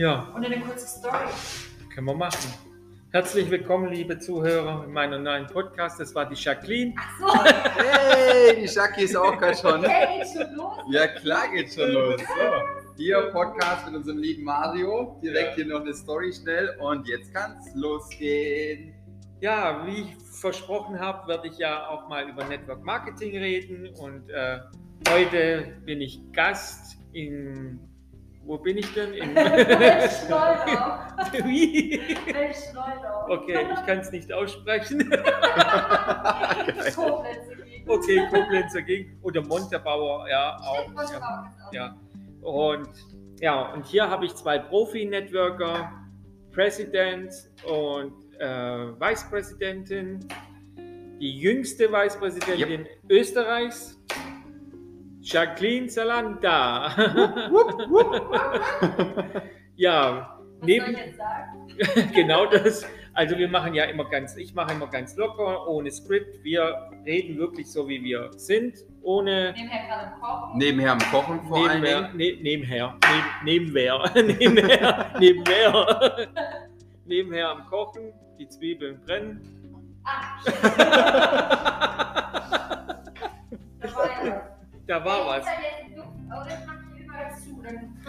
Ja. Und eine kurze Story. Können wir machen. Herzlich willkommen, liebe Zuhörer, in meinem neuen Podcast. Das war die Jacqueline. Ach so. Hey, die Jackie ist auch gerade schon. Hey, geht's schon los? Ja, klar geht's schon los. So. Hier Podcast mit unserem lieben Mario. Direkt hier noch eine Story schnell und jetzt kann's losgehen. Ja, wie ich versprochen habe, werde ich ja auch mal über Network Marketing reden und heute bin ich Gast in... Wo bin ich denn? In Schleudau. Okay, ich kann es nicht aussprechen. Koblenzer Gegend. Okay, Koblenzer Gegend oder Montabaur, ja auch. Ja. Und hier habe ich zwei Profi-Networker, Präsident und Vicepräsidentin. Die jüngste Vicepräsidentin Österreichs. Jacqueline Zalanta. Ja, neben. Was soll ich jetzt sagen? Genau das. Also ich mache immer ganz locker, ohne Skript. Wir reden wirklich so, wie wir sind, ohne. Nebenher gerade am Kochen. Nebenher am Kochen vor allem. Nebenher am Kochen, die Zwiebeln brennen. Ah. Da war was.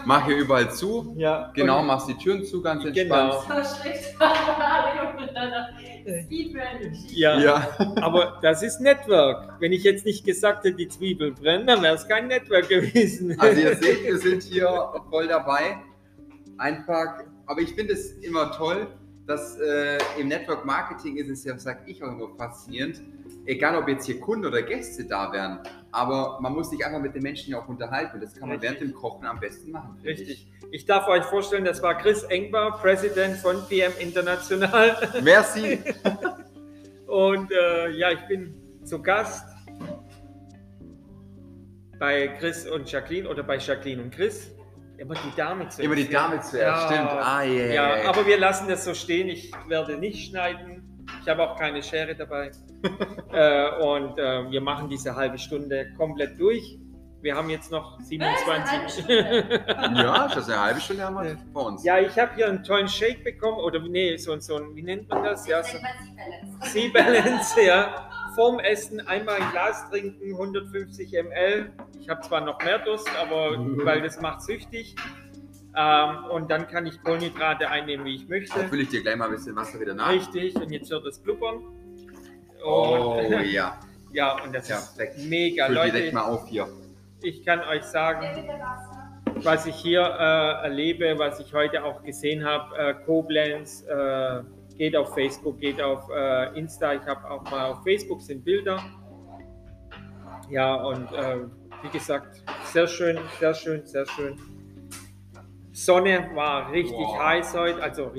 Mach hier überall zu. Ja. Genau, okay. Machst die Türen zu, ganz entspannt. Ja, aber das ist Network. Wenn ich jetzt nicht gesagt hätte, die Zwiebeln brennen, dann wäre es kein Network gewesen. Also ihr seht, wir sind hier voll dabei. Einfach, aber ich finde es immer toll, dass im Network Marketing ist es ja, sag ich auch immer, faszinierend. Egal, ob jetzt hier Kunden oder Gäste da wären, aber man muss sich einfach mit den Menschen ja auch unterhalten. Das kann man während dem Kochen am besten machen. Richtig. Ich darf euch vorstellen, das war Chris Engbar, Präsident von PM International. Merci. Und ich bin zu Gast bei Chris und Jacqueline oder bei Jacqueline und Chris. Immer die Dame zuerst, stimmt. Yeah. Ja, aber wir lassen das so stehen. Ich werde nicht schneiden. Ich habe auch keine Schere dabei und wir machen diese halbe Stunde komplett durch. Wir haben jetzt noch 27. Ja, das ist eine halbe Stunde haben wir bei uns. Ja, ich habe hier einen tollen Shake bekommen wie nennt man das? Ja, so Sea Balance, ja. Vorm Essen einmal ein Glas trinken, 150 ml. Ich habe zwar noch mehr Durst, aber weil das macht süchtig. Und dann kann ich Kohlenhydrate einnehmen, wie ich möchte. Dann fülle ich dir gleich mal ein bisschen Wasser wieder nach. Richtig, und jetzt hört das Blubbern. Ja. Ja, und das ist mega, füll Leute. Direkt mal auf hier. Ich kann euch sagen, was ich hier erlebe, was ich heute auch gesehen habe. Koblenz, geht auf Facebook, geht auf Insta. Ich habe auch mal auf Facebook sind Bilder. Ja, und wie gesagt, sehr schön, sehr schön, sehr schön. Sonne war richtig heiß heute, also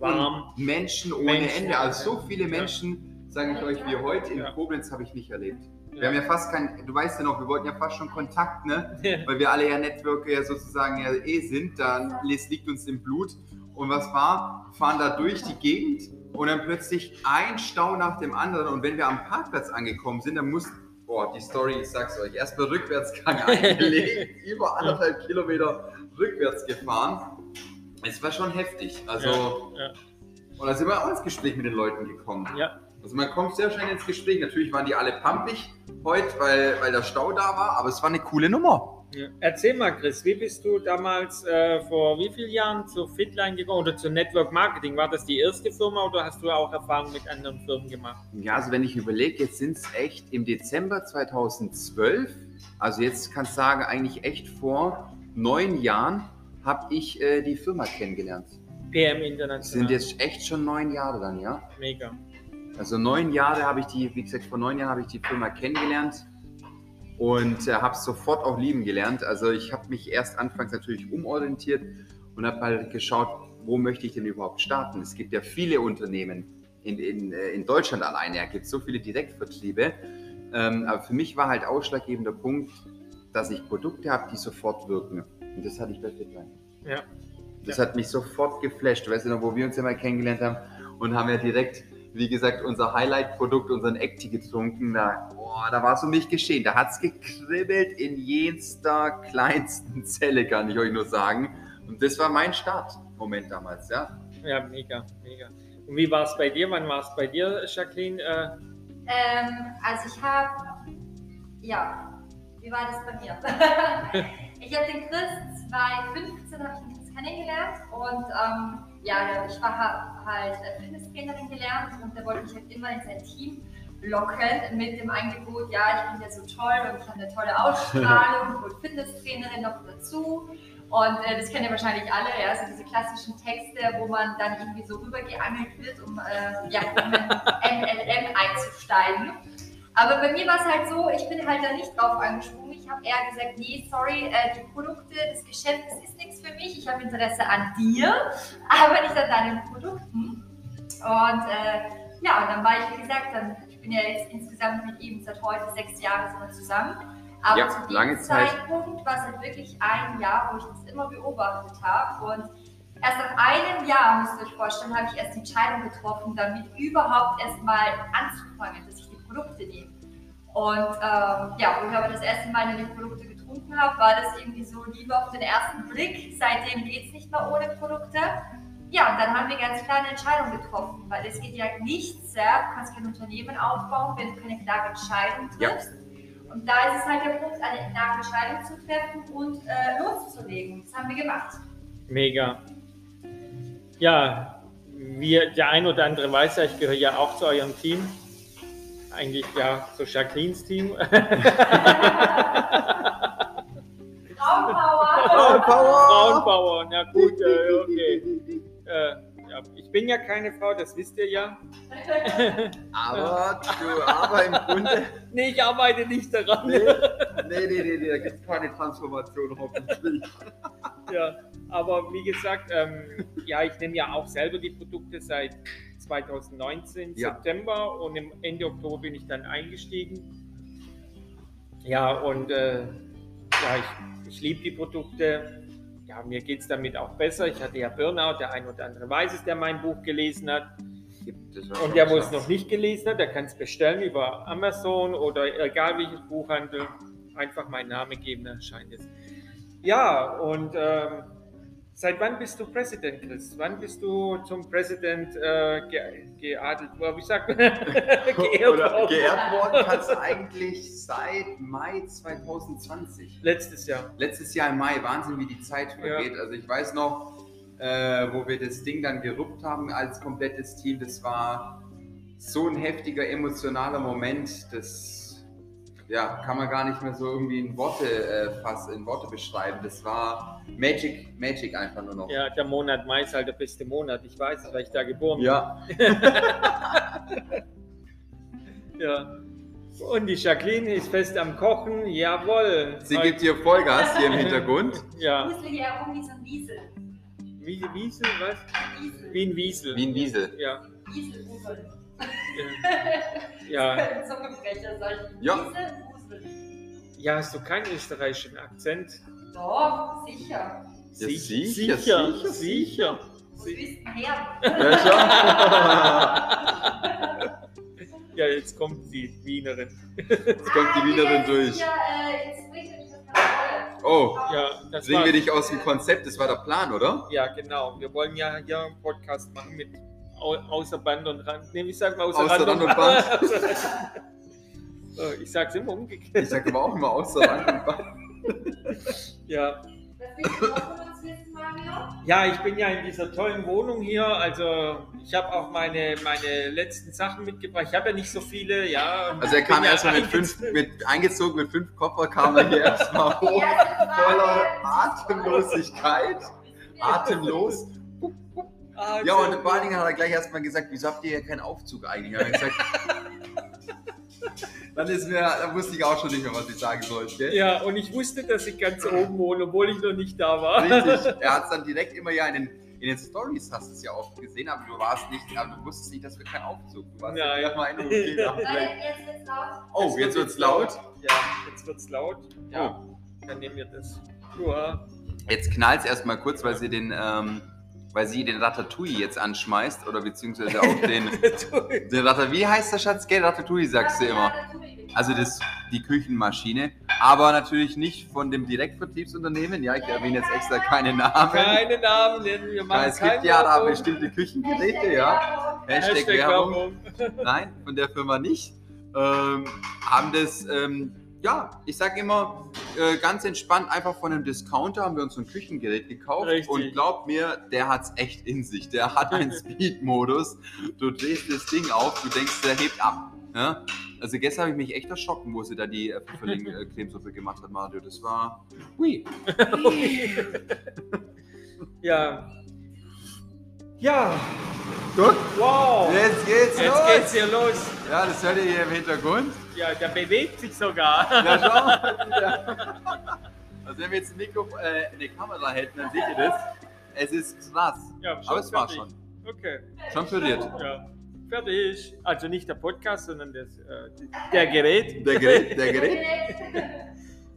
warm. Und Menschen ohne Ende, also so viele Menschen, sage ich euch, wie heute in Koblenz habe ich nicht erlebt. Ja. Wir haben ja fast keinen, du weißt ja noch, wir wollten ja fast schon Kontakt, ne? Weil wir alle ja Networker sind, dann liegt uns im Blut. Und was war? Fahren da durch die Gegend und dann plötzlich ein Stau nach dem anderen und wenn wir am Parkplatz angekommen sind, dann mussten die Story, ich sag's euch, erstmal Rückwärtsgang eingelegt, über 1,5 Kilometer rückwärts gefahren. Es war schon heftig. Also, Und da sind wir auch ins Gespräch mit den Leuten gekommen. Ja. Also man kommt sehr schnell ins Gespräch. Natürlich waren die alle pampig heute, weil der Stau da war, aber es war eine coole Nummer. Ja. Erzähl mal, Chris, wie bist du damals vor wie vielen Jahren zu FitLine gekommen oder zu Network Marketing? War das die erste Firma oder hast du auch Erfahrungen mit anderen Firmen gemacht? Ja, also wenn ich überlege, jetzt sind es echt im Dezember 2012, also jetzt kannst du sagen, eigentlich echt vor 9 Jahren habe ich die Firma kennengelernt. PM International. Das sind jetzt echt schon 9 Jahre dann, ja? Mega. Also 9 Jahre habe ich die, wie gesagt, vor 9 Jahren habe ich die Firma kennengelernt und habe es sofort auch lieben gelernt. Also ich habe mich erst anfangs natürlich umorientiert und habe halt geschaut, wo möchte ich denn überhaupt starten. Es gibt ja viele Unternehmen in Deutschland alleine, es gibt so viele Direktvertriebe. Aber für mich war halt ausschlaggebender Punkt, dass ich Produkte habe, die sofort wirken. Und das hatte ich bei FitLine. Ja. Das hat mich sofort geflasht. Weißt du noch, wo wir uns ja mal kennengelernt haben und haben ja direkt, wie gesagt, unser Highlight-Produkt, unseren Acti getrunken. Da war es um mich geschehen. Da hat es gekribbelt in jeder kleinsten Zelle, kann ich euch nur sagen. Und das war mein Startmoment damals, ja. Ja, mega, mega. Und wie war es bei dir? Wann war es bei dir, Jacqueline? Wie war das bei mir? Ich habe den Chris 2015 kennengelernt und ich war halt Fitnesstrainerin gelernt und der wollte mich halt immer in sein Team locken mit dem Angebot, ja, ich bin ja so toll und ich habe eine tolle Ausstrahlung und Fitnesstrainerin noch dazu. Und das kennen ja wahrscheinlich alle, ja, so diese klassischen Texte, wo man dann irgendwie so rübergeangelt wird, um in MLM einzusteigen. Aber bei mir war es halt so, ich bin halt da nicht drauf angesprungen. Ich habe eher gesagt, nee, sorry, die Produkte, das Geschäft, das ist nichts für mich. Ich habe Interesse an dir, aber nicht an deinen Produkten. Und dann war ich, wie gesagt, ich bin ja jetzt insgesamt mit ihm seit heute 6 Jahre sind wir zusammen. Aber ja, zu diesem lange Zeitpunkt war es halt wirklich ein Jahr, wo ich das immer beobachtet habe. Und erst nach einem Jahr, müsst ihr euch vorstellen, habe ich erst die Entscheidung getroffen, damit überhaupt erst mal anzufangen, dass ich die Produkte nehme. Und wo ich aber das erste Mal in die Produkte getrunken habe, war das irgendwie so Liebe auf den ersten Blick. Seitdem geht es nicht mehr ohne Produkte. Ja, und dann haben wir ganz klar eine Entscheidung getroffen, weil es geht ja nichts, ja? Du kannst kein Unternehmen aufbauen, wenn du keine klare Entscheidung triffst. Ja. Und da ist es halt der Punkt, eine klare Entscheidung zu treffen und loszulegen. Das haben wir gemacht. Mega. Ja, der ein oder andere weiß ja, ich gehöre ja auch zu eurem Team. Eigentlich ja zu Jacquelines Team. Frauenpower. Na gut, okay. Ich bin ja keine Frau, das wisst ihr ja. Aber im Grunde... Nee, ich arbeite nicht daran. Nee, da gibt es keine Transformation, hoffentlich. Ja, aber wie gesagt, ich nehme ja auch selber die Produkte seit 2019, ja. September, und im Ende Oktober bin ich dann eingestiegen. Ja, und ich liebe die Produkte. Ja, mir geht es damit auch besser. Ich hatte ja Burnout, der ein oder andere weiß es, der mein Buch gelesen hat. Und der, wo es noch nicht gelesen hat, der kann es bestellen über Amazon oder egal welches Buchhandel. Einfach meinen Namen geben, dann erscheint es. Ja, und seit wann bist du President, Chris? Wann bist du zum President geadelt worden? Geehrt worden kannst du eigentlich seit Mai 2020. Letztes Jahr im Mai. Wahnsinn, wie die Zeit vergeht. Ja. Also ich weiß noch, wo wir das Ding dann geruppt haben als komplettes Team. Das war so ein heftiger, emotionaler Moment. Das kann man gar nicht mehr so irgendwie in Worte beschreiben. Das war Magic einfach nur noch. Ja, der Monat Mai ist halt der beste Monat. Ich weiß es, weil ich da geboren bin. Ja. Ja. Und die Jacqueline ist fest am Kochen. Jawohl. Sie gibt hier Vollgas hier im Hintergrund. Ja. Ich muss hier herum wie so ein Wiesel. Wiesel, was? Wiesel. Wie ein Wiesel. Ja. Wieselwusel. Ja. Ja. So Zungenbrecher, solche Wieselwusel. Ja, hast du keinen österreichischen Akzent? Doch, sicher. Ja, sicher. Wo bist du her? Ja, schon. Ja, jetzt kommt die Wienerin. Jetzt kommt die Wienerin durch. Oh, ja, bringen wir dich aus dem Konzept, das war der Plan, oder? Ja, genau. Wir wollen ja hier einen Podcast machen mit außer Band und Rand. Nee, ich sag mal außer Rand und Band. Ich sag's immer umgekehrt. Ich sag aber auch immer außer Rand und Band. Ja. Was willst du von uns wissen, Mario? Ja, ich bin ja in dieser tollen Wohnung hier. Also ich habe auch meine letzten Sachen mitgebracht. Ich habe ja nicht so viele. Ja. Also er kam erstmal mit 5 Koffer kam er hier erstmal hoch, voller Atemlosigkeit. Atemlos. Ja, und vor allen Dingen hat er gleich erstmal gesagt, wieso habt ihr ja keinen Aufzug eigentlich? Er hat gesagt, dann wusste ich auch schon nicht mehr, was ich sagen sollte. Gell? Ja, und ich wusste, dass ich ganz oben wohne, obwohl ich noch nicht da war. Richtig. Er hat es dann direkt immer in den Stories hast du es ja oft gesehen, aber du wusstest nicht, dass wir keinen Aufzug haben. Ja, ja. Mal in jetzt wird's laut. Oh, jetzt wird's laut. Ja, jetzt wird's laut. Ja, oh. Dann nehmen wir das. Uah. Jetzt knallt's erstmal kurz, weil sie den Ratatouille jetzt anschmeißt, oder beziehungsweise auch den Ratatouille. Wie heißt der Schatz? Gell, Ratatouille sagst du immer. Ratatouille. also die Küchenmaschine, aber natürlich nicht von dem Direktvertriebsunternehmen. Ja, ich erwähne jetzt extra keine Namen. Keine Namen, wir machen es. Es gibt ja da bestimmte Küchengeräte, ja. Hashtag Werbung. Nein, von der Firma nicht. Haben das, ja, ich sage immer, ganz entspannt, einfach von einem Discounter haben wir uns so ein Küchengerät gekauft. Richtig. Und glaub mir, der hat es echt in sich. Der hat einen Speed-Modus. Du drehst das Ding auf, du denkst, der hebt ab. Ja? Also gestern habe ich mich echt erschrocken, wo sie da die Pfifferling-Cremesuppe gemacht hat, Mario. Das war... Hui. Ja. Ja. Gut. Wow. Jetzt geht's hier los. Ja, das hört ihr hier im Hintergrund. Ja, der bewegt sich sogar. Ja, schau. Ja. Also wenn wir jetzt eine Kamera hätten, dann seht ihr das. Es ist krass. Ja, aber es war schon. Okay. Schon püriert. Ja. Fertig. Also nicht der Podcast, sondern der Gerät. Der Gerät.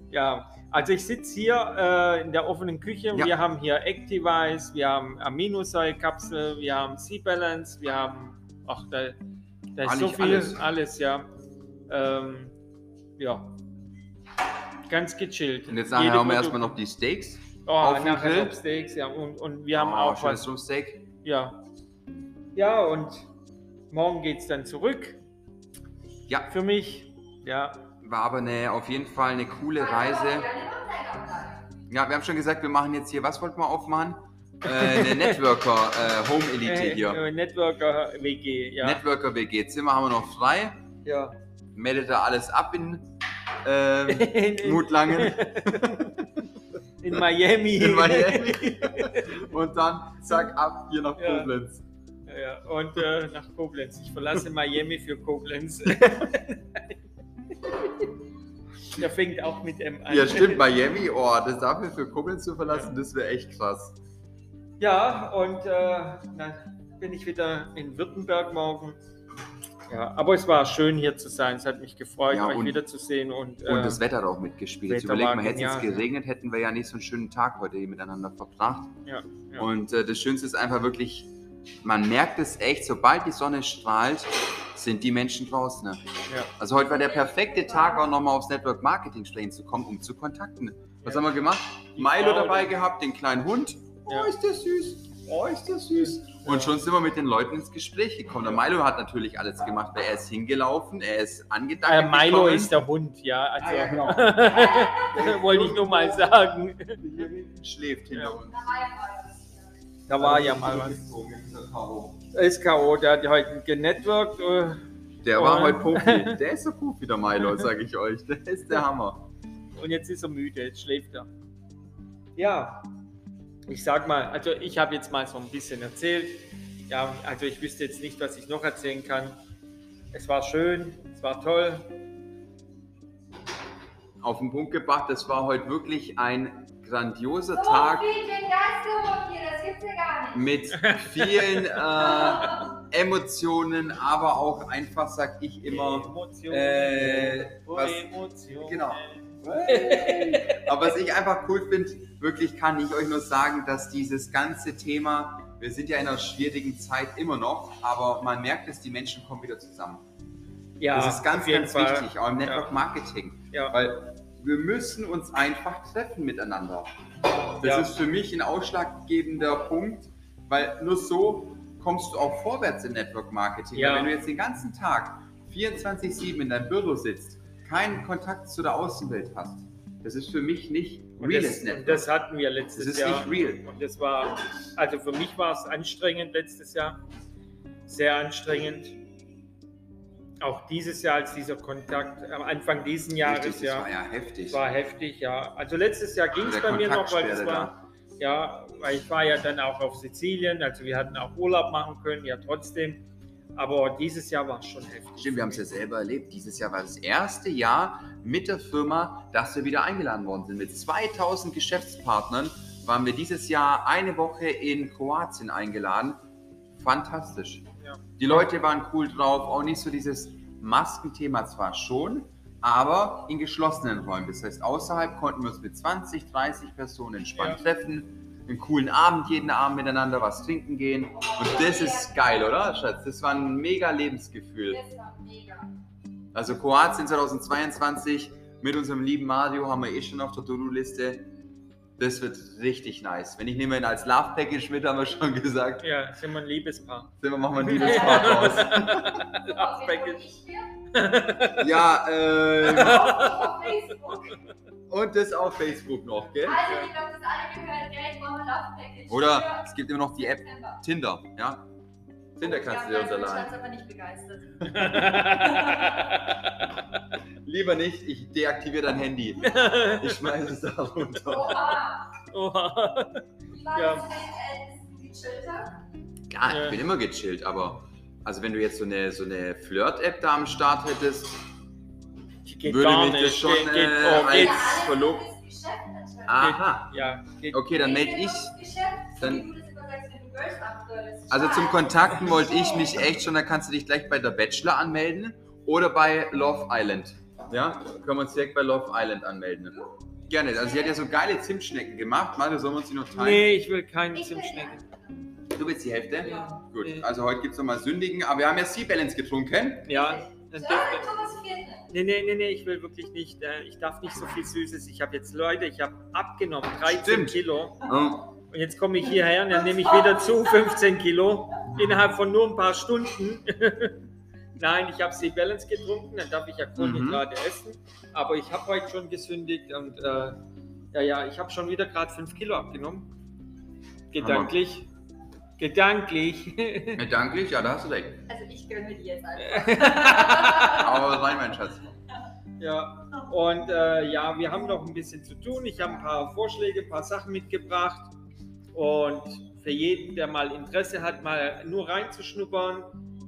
Ja, also ich sitze hier in der offenen Küche. Ja. Wir haben hier Activize, wir haben Aminosäurekapsel, wir haben C-Balance, wir haben, ach, da ist so viel, alles ja. Ja, ganz gechillt. Und jetzt nachher haben wir erstmal noch die Steaks. Oh, nachher noch Steaks, ja. Und wir haben auch was. So Steak. Ja. Ja, und morgen geht es dann zurück. Ja. Für mich. Ja. War aber auf jeden Fall eine coole Reise. Ja, wir haben schon gesagt, wir machen jetzt hier, was wollten wir aufmachen? Eine Networker-Home-Elite hier. Networker-WG, ja. Networker-WG. Zimmer haben wir noch frei. Ja. Meldet da alles ab in Mutlangen. In Miami. Und dann zack, ab hier nach Koblenz. Ja, ja. Und nach Koblenz. Ich verlasse Miami für Koblenz. Der fängt auch mit M an. Ja, stimmt, Miami. Oh, das dafür für Koblenz zu verlassen, ja. Das wäre echt krass. Ja, und dann bin ich wieder in Württemberg morgen. Ja, aber es war schön hier zu sein, es hat mich gefreut, ja, euch wiederzusehen. Und das Wetter hat auch mitgespielt. Jetzt überleg mal, hätte es geregnet, hätten wir ja nicht so einen schönen Tag heute miteinander verbracht. Ja, ja. Und das Schönste ist einfach wirklich, man merkt es echt, sobald die Sonne strahlt, sind die Menschen draußen. Ne? Ja. Also heute war der perfekte Tag, auch nochmal aufs Network Marketing sprechen zu kommen, um zu kontakten. Was haben wir gemacht? Milo dabei gehabt, den kleinen Hund. Oh, ja. Ist der süß. Oh, ist das süß. Ja. Und schon sind wir mit den Leuten ins Gespräch gekommen. Der Milo hat natürlich alles gemacht, weil er ist hingelaufen, er ist angedacht. Milo gekommen. Ist der Hund, ja. Also, genau. Das wollte ich nur mal sagen. Der schläft hinter uns. Da war ja mal was. Ist K.O., der hat heute genetworkt. Der war heute Profi. Der ist so gut wie der Milo, sage ich euch. Der ist der Hammer. Und jetzt ist er müde, jetzt schläft er. Ja. Ich sag mal, also ich habe jetzt mal so ein bisschen erzählt. Ja, also ich wüsste jetzt nicht, was ich noch erzählen kann. Es war schön, es war toll. Auf den Punkt gebracht, es war heute wirklich ein grandioser Tag. Das gibt's ja gar nicht. Mit vielen Emotionen, aber auch einfach, sag ich immer, Emotionen. Emotionen. Genau. Aber was ich einfach cool finde, wirklich kann ich euch nur sagen, dass dieses ganze Thema, wir sind ja in einer schwierigen Zeit immer noch, aber man merkt es, die Menschen kommen wieder zusammen. Ja, das ist ganz, ganz wichtig, auch im Network Marketing, weil wir müssen uns einfach treffen miteinander. Das ist für mich ein ausschlaggebender Punkt, weil nur so kommst du auch vorwärts im Network Marketing. Ja. Wenn du jetzt den ganzen Tag 24/7 in deinem Büro sitzt, keinen Kontakt zu der Außenwelt hast. Das ist für mich nicht reales Network. Das hatten wir letztes Jahr. Das ist nicht real. Und das war, also für mich war es anstrengend letztes Jahr. Sehr anstrengend. Auch dieses Jahr, als dieser Kontakt am Anfang dieses Jahres, ja. Das war ja heftig. War heftig, ja. Also letztes Jahr ging es bei mir noch, weil es war, ja, weil ich war ja dann auch auf Sizilien, also wir hatten auch Urlaub machen können, ja trotzdem. Aber dieses Jahr war es schon heftig. Stimmt, wir haben es ja selber erlebt. Dieses Jahr war das erste Jahr mit der Firma, dass wir wieder eingeladen worden sind. Mit 2000 Geschäftspartnern waren wir dieses Jahr eine Woche in Kroatien eingeladen. Fantastisch. Ja. Die Leute waren cool drauf, auch nicht so dieses Maskenthema zwar schon, aber in geschlossenen Räumen. Das heißt, außerhalb konnten wir uns mit 20, 30 Personen entspannt treffen. Einen coolen Abend, jeden Abend miteinander was trinken gehen. Und das ist geil, oder, Schatz? Das war ein mega Lebensgefühl. Das war mega. Also Kroatien 2022 mit unserem lieben Mario haben wir eh schon auf der To-Do-Liste. Das wird richtig nice. Wenn ich nehme ihn als Love-Package mit, haben wir schon gesagt. Ja, sind wir ein Liebespaar. Machen wir ein Liebespaar draus. Love-Package. Ja, auf Facebook. Und das auf Facebook noch, gell? Also, ich glaube, das alle gehört, gell? Ich brauche ein Love-Package. Oder es gibt immer noch die App Tinder, ja? Tinder kannst du dir runterladen. Ich bin aber nicht begeistert. Lieber nicht, ich deaktiviere dein Handy. Ich schmeiße es da runter. Oha! Oha! Wie war das gechillter? Klar, ich bin immer gechillt, aber also wenn du jetzt so eine Flirt-App da am Start hättest, würde mich das schon als verlobt. Aha. Ja, okay, dann melde ich. Also zum Kontakten wollte ich mich echt schon, da kannst du dich gleich bei der Bachelor anmelden oder bei Love Island. Ja, können wir uns direkt bei Love Island anmelden. Gerne, also sie hat ja so geile Zimtschnecken gemacht. Mario, sollen wir uns die noch teilen? Nee, ich will keine Zimtschnecken. Du willst die Hälfte? Ja. Gut, also heute gibt es nochmal Sündigen, aber wir haben ja Sea Balance getrunken. Ja. Nee, ich will wirklich nicht. Ich darf nicht so viel Süßes. Ich habe jetzt, Leute, ich habe abgenommen, 13 Stimmt. Kilo. Oh. Und jetzt komme ich hierher und dann nehme ich wieder zu 15 Kilo innerhalb von nur ein paar Stunden. Nein, ich habe Sea Balance getrunken, dann darf ich ja Kohlenhydrate essen. Aber ich habe heute schon gesündigt und ich habe schon wieder gerade 5 Kilo abgenommen. Gedanklich, ja, da hast du recht. Also ich gönne dir jetzt einfach. Aber rein, mein Schatz. Ja, und wir haben noch ein bisschen zu tun. Ich habe ein paar Vorschläge, ein paar Sachen mitgebracht. Und für jeden, der mal Interesse hat, mal nur reinzuschnuppern,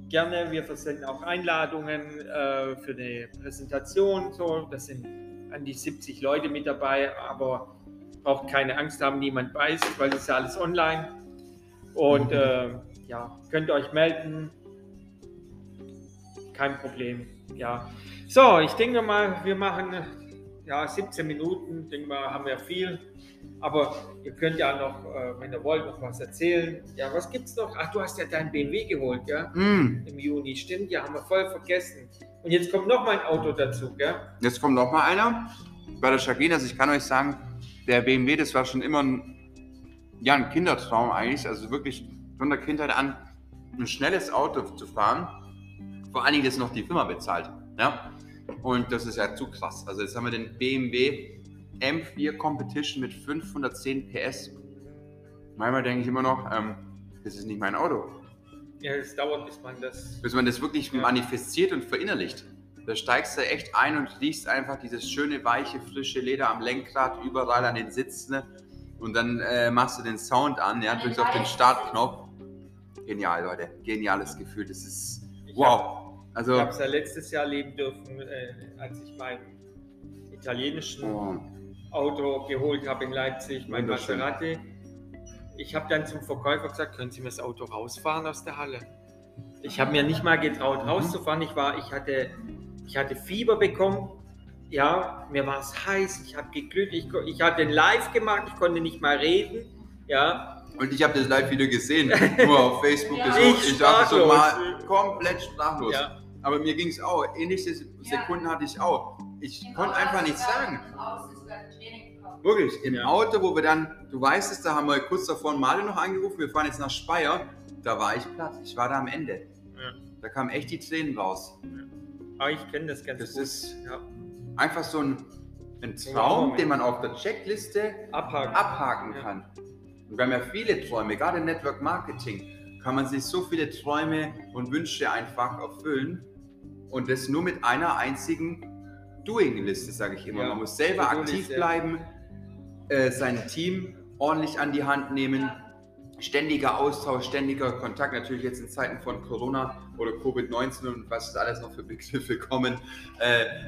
gerne. Wir versenden auch Einladungen für eine Präsentation. So. Das sind an die 70 Leute mit dabei, aber braucht keine Angst haben, niemand beißt, weil das ist ja alles online. Und könnt euch melden. Kein Problem. Ja. So, ich denke mal, wir machen 17 Minuten. Ich denke mal, haben wir viel. Aber ihr könnt ja noch, wenn ihr wollt, noch was erzählen. Ja, was gibt's noch? Ach, du hast ja deinen BMW geholt, ja? Im Juni, stimmt? Ja, haben wir voll vergessen. Und jetzt kommt noch mal ein Auto dazu, gell? Jetzt kommt noch mal einer. Bei der Jacqueline, also ich kann euch sagen, der BMW, das war schon immer ein Kindertraum eigentlich. Also wirklich von der Kindheit an ein schnelles Auto zu fahren. Vor allen Dingen, das noch die Firma bezahlt, ja? Und das ist ja zu krass. Also jetzt haben wir den BMW M4 Competition mit 510 PS. Manchmal denke ich immer noch, das ist nicht mein Auto. Ja, es dauert, bis man das wirklich manifestiert und verinnerlicht. Da steigst du echt ein und riechst einfach dieses schöne, weiche, frische Leder am Lenkrad, überall an den Sitzen. Und dann machst du den Sound an, drückst auf den Startknopf. Genial, Leute. Geniales Gefühl. Das ist wow. Ich habe es ja letztes Jahr erleben dürfen, als ich meinen italienischen Auto geholt habe in Leipzig, mein Maserati. Ich habe dann zum Verkäufer gesagt, können Sie mir das Auto rausfahren aus der Halle? Ich habe mir nicht mal getraut rauszufahren, ich hatte Fieber bekommen, ja, mir war es heiß, ich habe geglüht, ich hatte ein Live gemacht, ich konnte nicht mal reden, ja. Und ich habe das Live-Video gesehen, nur auf Facebook besucht, ich dachte so mal komplett sprachlos. Ja. Aber mir ging es auch, ähnliche Sekunden hatte ich auch. Ich konnte einfach nichts sagen. Wirklich, im Auto, wo wir dann, du weißt es, da haben wir kurz davor Mario noch angerufen, wir fahren jetzt nach Speyer, da war ich platt, ich war da am Ende. Ja. Da kamen echt die Tränen raus. Ja. Aber ich kenne das ganz gut. Das ist einfach so ein Traum, den man auf der Checkliste abhaken kann. Und wir haben ja viele Träume, gerade im Network Marketing kann man sich so viele Träume und Wünsche einfach erfüllen und das nur mit einer einzigen Doing-Liste, sage ich immer. Man muss selber aktiv bleiben, sein Team ordentlich an die Hand nehmen, ständiger Austausch, ständiger Kontakt, natürlich jetzt in Zeiten von Corona oder Covid-19 und was alles noch für Begriffe kommen,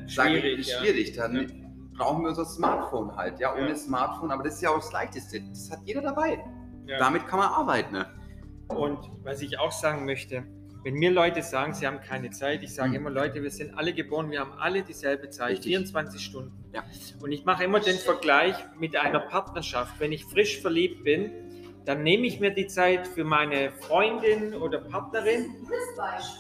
schwierig. Dann brauchen wir unser Smartphone halt, ohne Smartphone, aber das ist ja auch das Leichteste, das hat jeder dabei. Ja. Damit kann man arbeiten. Ne? Und was ich auch sagen möchte, wenn mir Leute sagen, sie haben keine Zeit, ich sage immer, Leute, wir sind alle geboren, wir haben alle dieselbe Zeit, richtig. 24 Stunden. Ja. Und ich mache immer den Vergleich mit einer Partnerschaft. Wenn ich frisch verliebt bin, dann nehme ich mir die Zeit für meine Freundin oder Partnerin,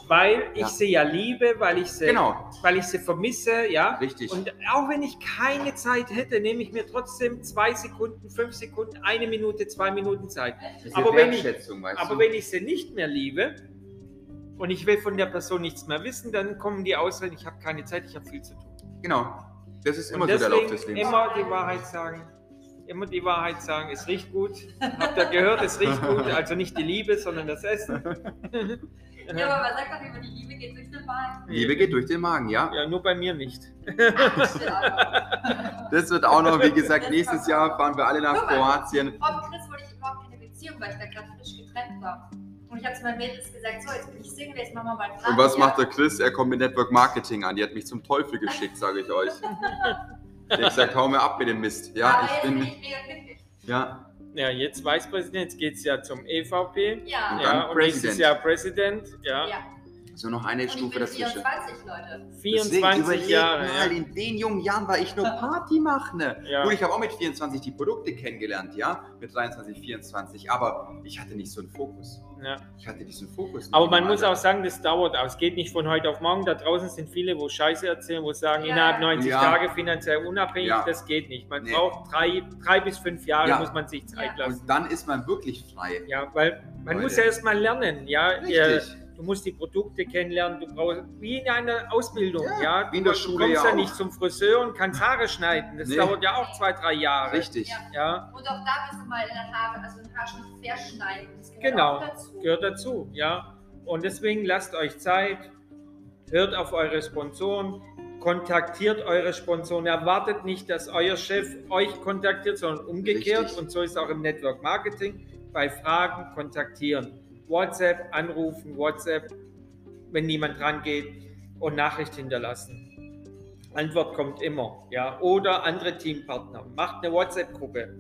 weil ich sie ja liebe, weil ich sie vermisse, ja. Richtig. Und auch wenn ich keine Zeit hätte, nehme ich mir trotzdem 2 Sekunden, 5 Sekunden, 1 Minute, 2 Minuten Zeit. Aber wenn ich sie nicht mehr liebe und ich will von der Person nichts mehr wissen, dann kommen die Ausreden, ich habe keine Zeit, ich habe viel zu tun. Genau, das ist immer so der Lauf des Lebens. Immer die Wahrheit sagen. Immer die Wahrheit sagen, es riecht gut. Habt ihr gehört, es riecht gut. Also nicht die Liebe, sondern das Essen. Ja, aber man sagt doch immer, die Liebe geht durch den Magen. Liebe geht durch den Magen, ja. Ja, nur bei mir nicht. Das wird auch noch, wie gesagt, nächstes Jahr fahren wir alle nach Kroatien. Vor Chris wollte ich überhaupt keine Beziehung, weil ich da gerade frisch getrennt war. Und ich habe zu meinen Mädels gesagt, so, jetzt bin ich Single, jetzt machen wir mal einen Plan. Und was macht der Chris? Er kommt mit Network Marketing an. Die hat mich zum Teufel geschickt, sage ich euch. Ich sag, hau mir ab mit dem Mist. Ja, Ja, jetzt Vicepräsident, jetzt geht es ja zum EVP. Ja. Und, und nächstes Jahr Präsident. Ja. So noch eine Stufe dazwischen. 24, Leute. 24 Jahre. Mal, in den jungen Jahren war ich nur Party machen. Ja. Gut, ich habe auch mit 24 die Produkte kennengelernt, ja, mit 23, 24. Aber ich hatte nicht so einen Fokus. Ja. Aber man muss auch sagen, das dauert auch. Es geht nicht von heute auf morgen. Da draußen sind viele, wo Scheiße erzählen, wo sagen, innerhalb 90 Tage finanziell unabhängig, das geht nicht. Man braucht 3 bis 5 Jahre, muss man sich Zeit lassen. Und dann ist man wirklich frei. Ja, weil man muss ja erst mal lernen. Ja, richtig. Du musst die Produkte kennenlernen, du brauchst, wie in einer Ausbildung, wie in der Schule, du kommst ja nicht zum Friseur und kannst Haare schneiden, das dauert ja auch 2-3 Jahre. Richtig. Ja. Und auch da müssen wir mal den Haarschnitt verschneiden, das gehört auch dazu. Gehört dazu, ja. Und deswegen lasst euch Zeit, hört auf eure Sponsoren, kontaktiert eure Sponsoren, erwartet nicht, dass euer Chef euch kontaktiert, sondern umgekehrt. Richtig. Und so ist auch im Network Marketing, bei Fragen kontaktieren. WhatsApp anrufen, wenn niemand dran geht, und Nachricht hinterlassen. Antwort kommt immer, ja. Oder andere Teampartner. Macht eine WhatsApp-Gruppe.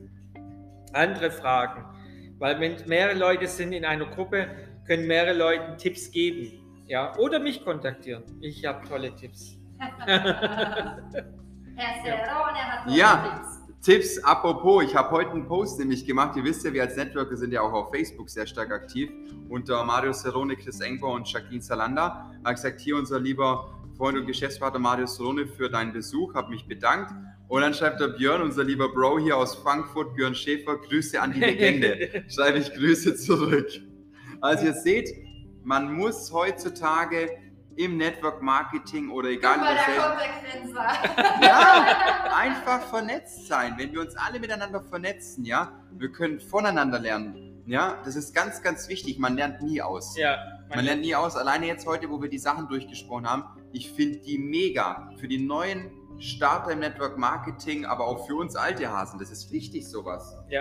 Andere Fragen. Weil wenn mehrere Leute sind in einer Gruppe, können mehrere Leuten Tipps geben, ja. Oder mich kontaktieren. Ich habe tolle Tipps. Herr Serone hat tolle Tipps. Tipps, apropos, ich habe heute einen Post nämlich gemacht, ihr wisst ja, wir als Networker sind ja auch auf Facebook sehr stark aktiv, unter Mario Serone, Chris Engbar und Jacqueline Zalanta. Ich habe gesagt, hier unser lieber Freund und Geschäftspartner Mario Serone für deinen Besuch, habe mich bedankt. Und dann schreibt der Björn, unser lieber Bro hier aus Frankfurt, Björn Schäfer, Grüße an die Legende. Schreibe ich Grüße zurück. Also ihr seht, man muss heutzutage im Network Marketing oder egal was. Ja, einfach vernetzt sein. Wenn wir uns alle miteinander vernetzen, ja, wir können voneinander lernen. Ja, das ist ganz, ganz wichtig. Man lernt nie aus. Ja, man lernt nie aus. Alleine jetzt heute, wo wir die Sachen durchgesprochen haben, ich finde die mega für die neuen Starter im Network Marketing, aber auch für uns alte Hasen. Das ist wichtig, sowas. Ja,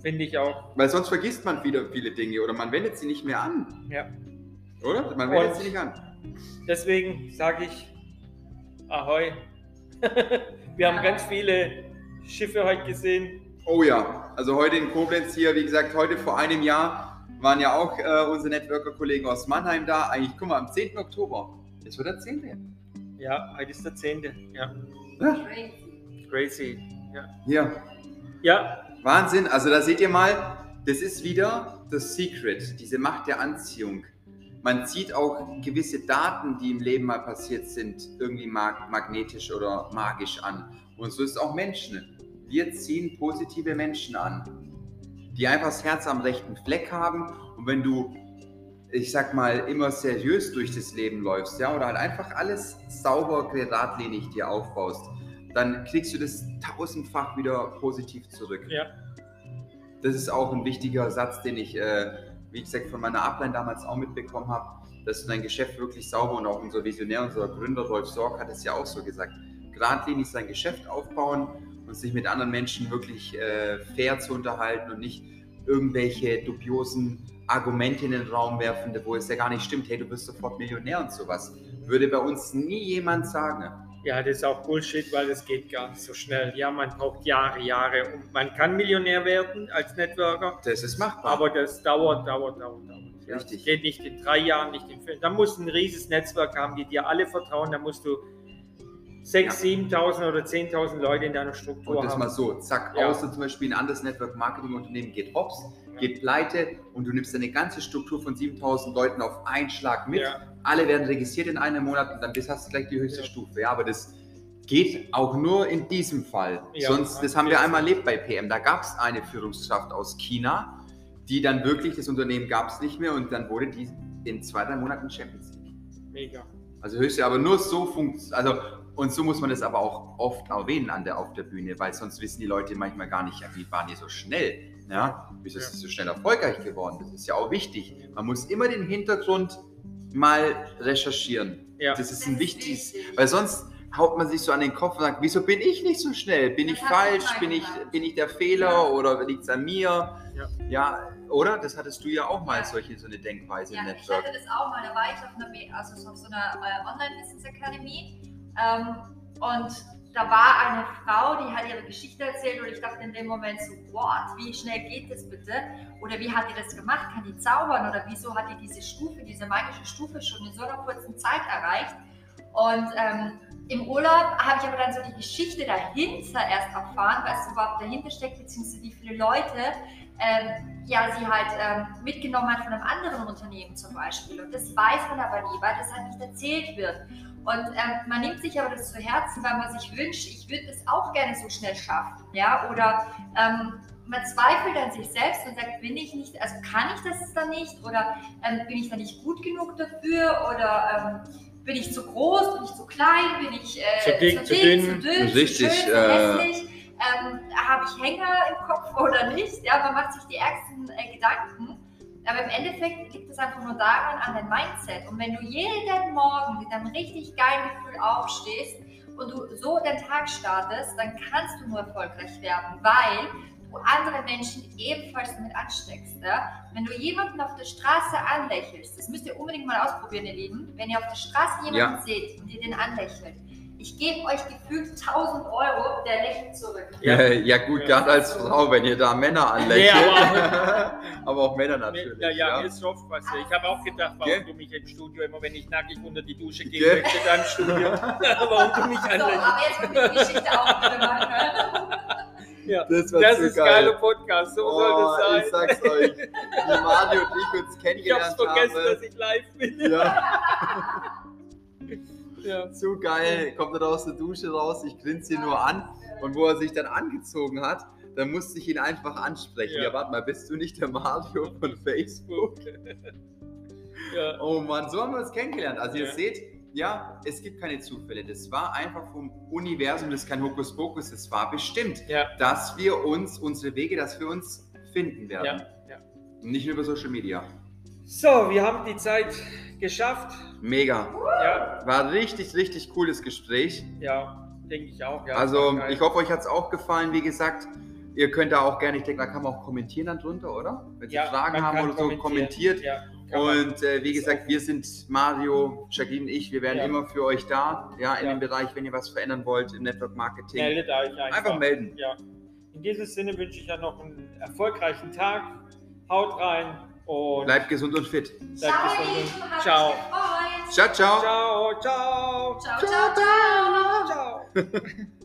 finde ich auch. Weil sonst vergisst man wieder viele Dinge oder man wendet sie nicht mehr an. Ja. Oder? Man wendet sie nicht an. Deswegen sage ich Ahoi. Wir haben ganz viele Schiffe heute gesehen. Oh ja, also heute in Koblenz hier, wie gesagt, heute vor einem Jahr waren ja auch unsere Networker-Kollegen aus Mannheim da. Eigentlich, guck mal, am 10. Oktober. Das wird der 10. Ja, heute ist der 10. Ja. Crazy. Ja. Wahnsinn, also da seht ihr mal, das ist wieder das Secret, diese Macht der Anziehung. Man zieht auch gewisse Daten, die im Leben mal passiert sind, irgendwie magnetisch oder magisch an. Und so ist es auch Menschen. Wir ziehen positive Menschen an, die einfach das Herz am rechten Fleck haben. Und wenn du, ich sag mal, immer seriös durch das Leben läufst, ja, oder halt einfach alles sauber, geradlinig dir aufbaust, dann kriegst du das 1000-fach wieder positiv zurück. Ja. Das ist auch ein wichtiger Satz, den ich wie gesagt, von meiner Upline damals auch mitbekommen habe, dass du dein Geschäft wirklich sauber, und auch unser Visionär, unser Gründer Rolf Sorg hat es ja auch so gesagt, geradlinig sein Geschäft aufbauen und sich mit anderen Menschen wirklich fair zu unterhalten und nicht irgendwelche dubiosen Argumente in den Raum werfen, wo es ja gar nicht stimmt, hey, du wirst sofort Millionär und sowas. Würde bei uns nie jemand sagen. Ja, das ist auch Bullshit, weil das geht gar nicht so schnell. Ja, man braucht Jahre. Und man kann Millionär werden als Networker. Das ist machbar. Aber das dauert. Ja, richtig. Das geht nicht in 3 Jahren, nicht in 5. Da musst du ein riesiges Netzwerk haben, die dir alle vertrauen. Da musst du 6.000, 7.000 oder 10.000 Leute in deiner Struktur und das haben. Mal so, zack, ja. Außer zum Beispiel ein anderes Network-Marketing-Unternehmen geht hops, ja. geht pleite und du nimmst deine ganze Struktur von 7.000 Leuten auf einen Schlag mit. Ja. Alle werden registriert in einem Monat und dann hast du gleich die höchste ja. Stufe. Ja, aber das geht auch nur in diesem Fall. Ja, sonst, das haben wir einmal erlebt bei PM. Da gab es eine Führungskraft aus China, die dann wirklich, das Unternehmen gab es nicht mehr und dann wurde die in 2-3 Monaten Champions League. Mega. Also höchste, aber nur so funktioniert, also und so muss man das aber auch oft erwähnen auf der Bühne, weil sonst wissen die Leute manchmal gar nicht, wie waren die so schnell, ja? Wieso ist es so schnell erfolgreich geworden? Das ist ja auch wichtig. Man muss immer den Hintergrund mal recherchieren. Ja. Das ist ein wichtiges, weil sonst haut man sich so an den Kopf und sagt, wieso bin ich nicht so schnell? Bin ich falsch? Bin ich der Fehler ja. oder liegt es an mir? Ja. ja, oder? Das hattest du ja auch mal, so eine Denkweise im Network. Ja, ich hatte das auch mal. Da war ich auf so einer Online-Business-Akademie und da war eine Frau, die hat ihre Geschichte erzählt und ich dachte in dem Moment so, what, wie schnell geht das bitte? Oder wie hat die das gemacht? Kann die zaubern? Oder wieso hat die diese magische Stufe schon in so einer kurzen Zeit erreicht? Und im Urlaub habe ich aber dann so die Geschichte dahinter erst erfahren, was überhaupt dahinter steckt, beziehungsweise wie viele Leute sie halt mitgenommen hat von einem anderen Unternehmen zum Beispiel. Und das weiß man aber nie, weil das halt nicht erzählt wird. Und man nimmt sich aber das zu Herzen, weil man sich wünscht, ich würde das auch gerne so schnell schaffen. Ja? Oder man zweifelt an sich selbst und sagt, kann ich das dann nicht? Oder bin ich da nicht gut genug dafür? Oder bin ich zu groß? Bin ich zu klein? Bin ich zu dünn? Richtig, zu schön, zu hässlich? Habe ich Hänger im Kopf oder nicht? Ja, man macht sich die ärgsten Gedanken. Aber im Endeffekt liegt es einfach nur daran, an deinem Mindset. Und wenn du jeden Morgen mit einem richtig geilen Gefühl aufstehst und du so den Tag startest, dann kannst du nur erfolgreich werden, weil du andere Menschen ebenfalls damit ansteckst. Ja? Wenn du jemanden auf der Straße anlächelst, das müsst ihr unbedingt mal ausprobieren, ihr Lieben, wenn ihr auf der Straße jemanden seht und ihr den anlächelt, ich gebe euch gefühlt 1.000 €, der lächelt zurück. Ja gut, ja. Gerade als Frau, wenn ihr da Männer anlächelt. Aber auch Männer natürlich. Ja, ist oft was. Ich habe auch gedacht, warum du mich im Studio immer, wenn ich nackig unter die Dusche gehe, möchte dann im Studio, warum du mich anlächelst. So, aber jetzt kommt die Geschichte auch wieder mal. Ja, das ist ein geiler Podcast, so soll das sein. Ich sag's euch, wie Mario und ich uns kennengelernt haben. Ich hab's vergessen, dass ich live bin. Ja. Ja. Zu geil, kommt er aus der Dusche raus, ich grinse ihn nur an und wo er sich dann angezogen hat, dann musste ich ihn einfach ansprechen. Ja, warte mal, bist du nicht der Mario von Facebook? Ja. Oh Mann, so haben wir uns kennengelernt. Also ihr seht, ja, es gibt keine Zufälle. Das war einfach vom Universum, das ist kein Hokuspokus, das war bestimmt, dass wir unsere Wege, dass wir uns finden werden. Ja. Und nicht nur über Social Media. So, wir haben die Zeit geschafft. Mega. Ja. War richtig, richtig cooles Gespräch. Ja, denke ich auch. Ja, also, ich hoffe, euch hat es auch gefallen. Wie gesagt, ihr könnt da auch gerne, ich denke, da kann man auch kommentieren dann drunter, oder? Wenn ihr Fragen haben oder so, kommentiert. Ja, und wie gesagt, wir sind Mario, Jacqueline und ich, wir werden immer für euch da. Ja, in dem Bereich, wenn ihr was verändern wollt im Network Marketing. Meldet euch einfach melden. Ja. In diesem Sinne wünsche ich noch einen erfolgreichen Tag. Haut rein. Und bleibt gesund und fit. Ciao. Ciao, ciao. Ciao, ciao. Ciao, ciao. Ciao, ciao.